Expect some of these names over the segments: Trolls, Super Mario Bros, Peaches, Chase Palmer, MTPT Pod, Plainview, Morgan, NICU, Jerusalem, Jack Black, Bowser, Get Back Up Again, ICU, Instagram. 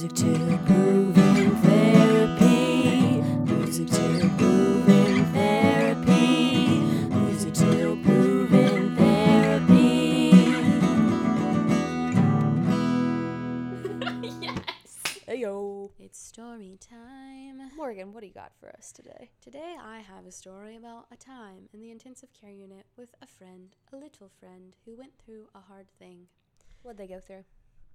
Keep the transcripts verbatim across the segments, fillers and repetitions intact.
Music to Moving Therapy. Music to Moving Therapy. Music to Moving Therapy. Yes! Hey yo! It's story time. Morgan, what do you got for us today? Today I have a story about a time in the intensive care unit with a friend, a little friend, who went through a hard thing. What'd they go through?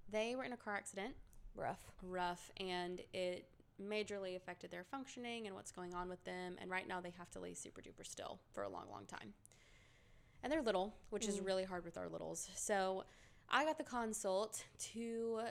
They were in a car accident. Rough. Rough, and it majorly affected their functioning and what's going on with them, and right now they have to lay super duper still for a long, long time. And they're little, which mm. is really hard with our littles. So I got the consult to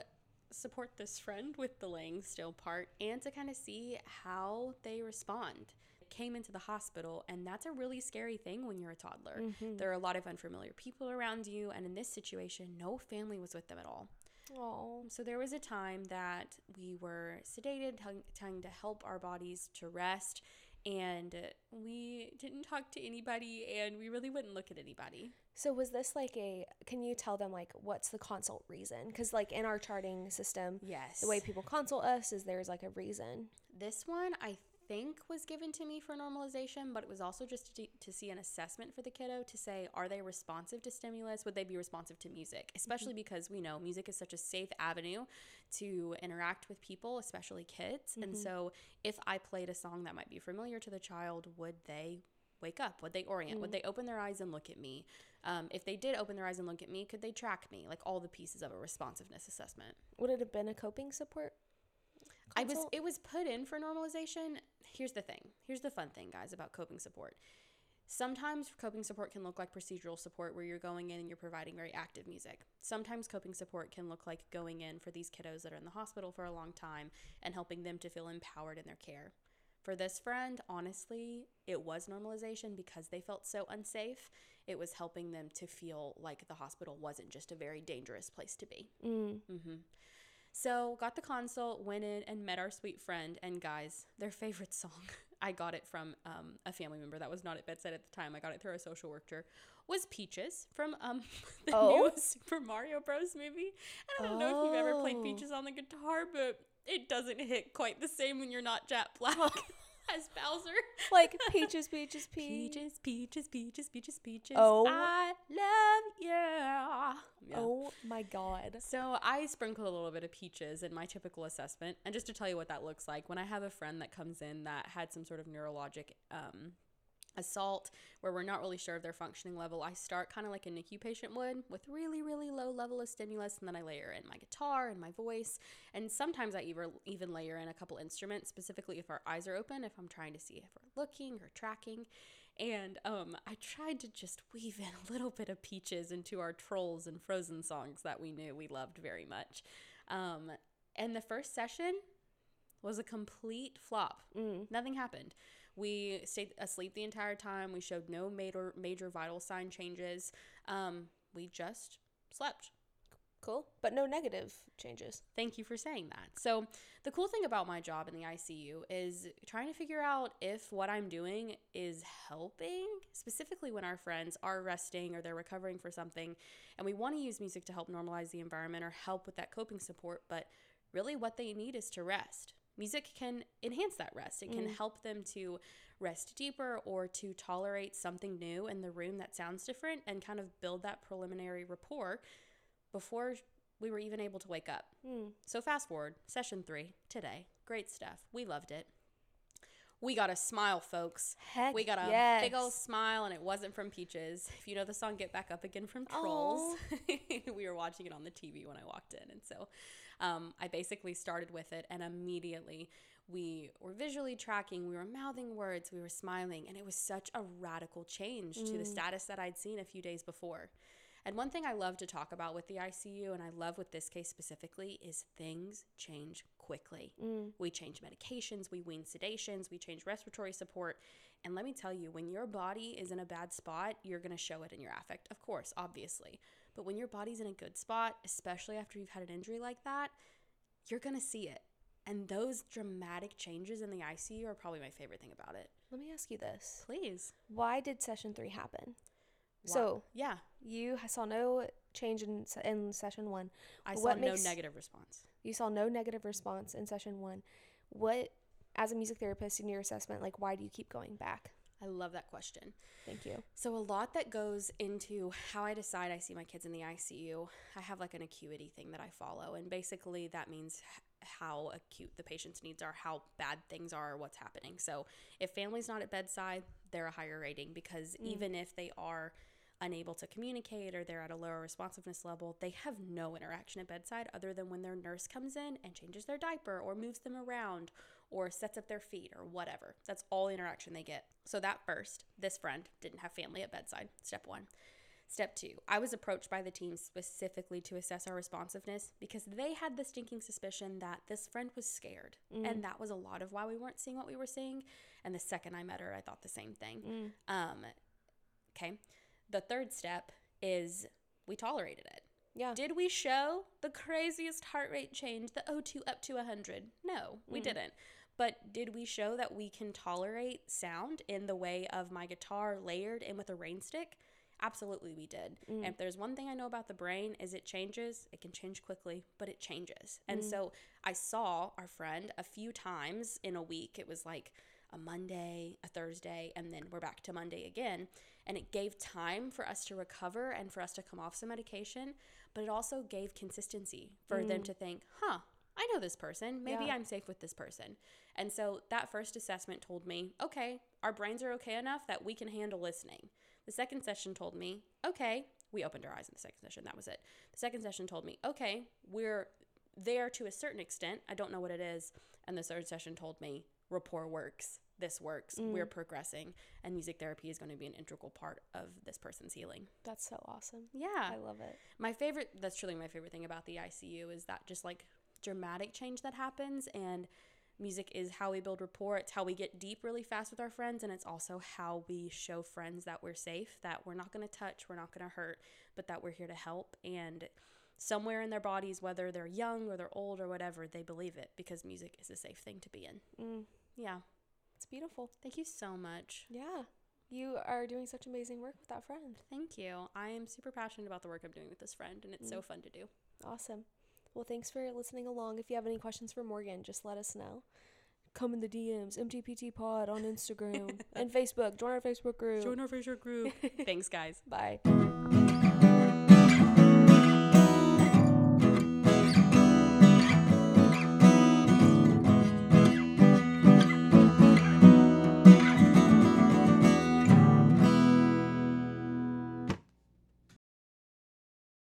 support this friend with the laying still part and to kind of see how they respond. Came into the hospital, and that's a really scary thing when you're a toddler. Mm-hmm. There are a lot of unfamiliar people around you, and in this situation, no family was with them at all. Oh, so there was a time that we were sedated, t- trying to help our bodies to rest, and we didn't talk to anybody, and we really wouldn't look at anybody. So was this like a, can you tell them like what's the consult reason? Because like in our charting system, yes, the way people consult us is there's like a reason. This one I think was given to me for normalization, but it was also just to, to see an assessment for the kiddo to say, are they responsive to stimulus? Would they be responsive to music? Especially mm-hmm. because we know music is such a safe avenue to interact with people, especially kids. Mm-hmm. And so if I played a song that might be familiar to the child, would they wake up? Would they orient? Mm-hmm. Would they open their eyes and look at me? Um, if they did open their eyes and look at me, could they track me? Like all the pieces of a responsiveness assessment. Would it have been a coping support? I was, it was put in for normalization. Here's the thing. Here's the fun thing, guys, about coping support. Sometimes coping support can look like procedural support where you're going in and you're providing very active music. Sometimes coping support can look like going in for these kiddos that are in the hospital for a long time and helping them to feel empowered in their care. For this friend, honestly, it was normalization because they felt so unsafe. It was helping them to feel like the hospital wasn't just a very dangerous place to be. Mm. Mm-hmm. So got the consult, went in, and met our sweet friend. And guys, their favorite song, I got it from um, a family member that was not at bedside at the time. I got it through a social worker, was Peaches from um, the oh. new Super Mario Bros. movie. And I don't oh. know if you've ever played Peaches on the guitar, but it doesn't hit quite the same when you're not Jack Black as Bowser. Like Peaches, Peaches, Peaches. Peaches, Peaches, Peaches, Peaches, Peaches. Oh. I love you. Yeah. Oh my God. So I sprinkle a little bit of Peaches in my typical assessment. And just to tell you what that looks like, when I have a friend that comes in that had some sort of neurologic um, assault where we're not really sure of their functioning level, I start kind of like a N I C U patient would with really, really low level of stimulus, and then I layer in my guitar and my voice, and sometimes I even even layer in a couple instruments, specifically if our eyes are open, if I'm trying to see if we're looking or tracking. And um, I tried to just weave in a little bit of Peaches into our Trolls and Frozen songs that we knew we loved very much. Um, and the first session was a complete flop. Mm. Nothing happened. We stayed asleep the entire time. We showed no major major vital sign changes. Um, we just slept. Cool. But no negative changes. Thank you for saying that. So the cool thing about my job in the I C U is trying to figure out if what I'm doing is helping, specifically when our friends are resting or they're recovering for something. And we want to use music to help normalize the environment or help with that coping support. But really what they need is to rest. Music can enhance that rest. It can mm. help them to rest deeper or to tolerate something new in the room that sounds different and kind of build that preliminary rapport before we were even able to wake up. Mm. So fast forward, session three, today. Great stuff. We loved it. We got a smile, folks. Heck We got a yes. big old smile, and it wasn't from Peaches. If you know the song Get Back Up Again from Trolls, we were watching it on the T V when I walked in, and so... Um, I basically started with it, and immediately we were visually tracking, we were mouthing words, we were smiling, and it was such a radical change mm. to the status that I'd seen a few days before. And one thing I love to talk about with the I C U, and I love with this case specifically, is things change quickly. Mm. We change medications, we wean sedations, we change respiratory support. And let me tell you, when your body is in a bad spot, you're going to show it in your affect, of course, obviously. But when your body's in a good spot, especially after you've had an injury like that, you're going to see it. And those dramatic changes in the I C U are probably my favorite thing about it. Let me ask you this. Please. Why did session three happen? Wow. So, yeah, you saw no change in in session one. I saw no negative response. You saw no negative response in session one. What, as a music therapist in your assessment, like, why do you keep going back? I love that question. Thank you. So a lot that goes into how I decide I see my kids in the I C U. I have like an acuity thing that I follow. And basically that means how acute the patient's needs are, how bad things are, or what's happening. So if family's not at bedside, they're a higher rating because mm. even if they are unable to communicate or they're at a lower responsiveness level, they have no interaction at bedside other than when their nurse comes in and changes their diaper or moves them around or sets up their feet or whatever. That's all the interaction they get. So that first, this friend didn't have family at bedside, step one. Step two, I was approached by the team specifically to assess our responsiveness because they had the stinking suspicion that this friend was scared. Mm. And that was a lot of why we weren't seeing what we were seeing. And the second I met her, I thought the same thing. Mm. Um, okay. The third step is we tolerated it. Yeah. Did we show the craziest heart rate change, the O two up to one hundred? No, we mm. didn't. But did we show that we can tolerate sound in the way of my guitar layered in with a rain stick? Absolutely we did. Mm. And if there's one thing I know about the brain is it changes. It can change quickly, but it changes. And mm. so I saw our friend a few times in a week. It was like a Monday, a Thursday, and then we're back to Monday again. And it gave time for us to recover and for us to come off some medication, but it also gave consistency for mm. them to think, huh, I know this person. Maybe yeah. I'm safe with this person. And so that first assessment told me, okay, our brains are okay enough that we can handle listening. The second session told me, okay, we opened our eyes in the second session. That was it. The second session told me, okay, we're there to a certain extent. I don't know what it is. And the third session told me, rapport works. This works. Mm. We're progressing. And music therapy is going to be an integral part of this person's healing. That's so awesome. Yeah. I love it. My favorite, that's truly my favorite thing about the I C U is that just like dramatic change that happens. And music is how we build rapport. It's how we get deep really fast with our friends. And it's also how we show friends that we're safe, that we're not going to touch, we're not going to hurt, but that we're here to help. And somewhere in their bodies, whether they're young or they're old or whatever, they believe it because music is a safe thing to be in. Mm. Yeah. It's beautiful. Thank you so much. Yeah. You are doing such amazing work with that friend. Thank you. I am super passionate about the work I'm doing with this friend, and it's mm. so fun to do. Awesome. Well, thanks for listening along. If you have any questions for Morgan, just let us know. Come in the D Ms, M T P T Pod on Instagram and Facebook. Join our Facebook group. Join our Facebook group. Thanks, guys. Bye.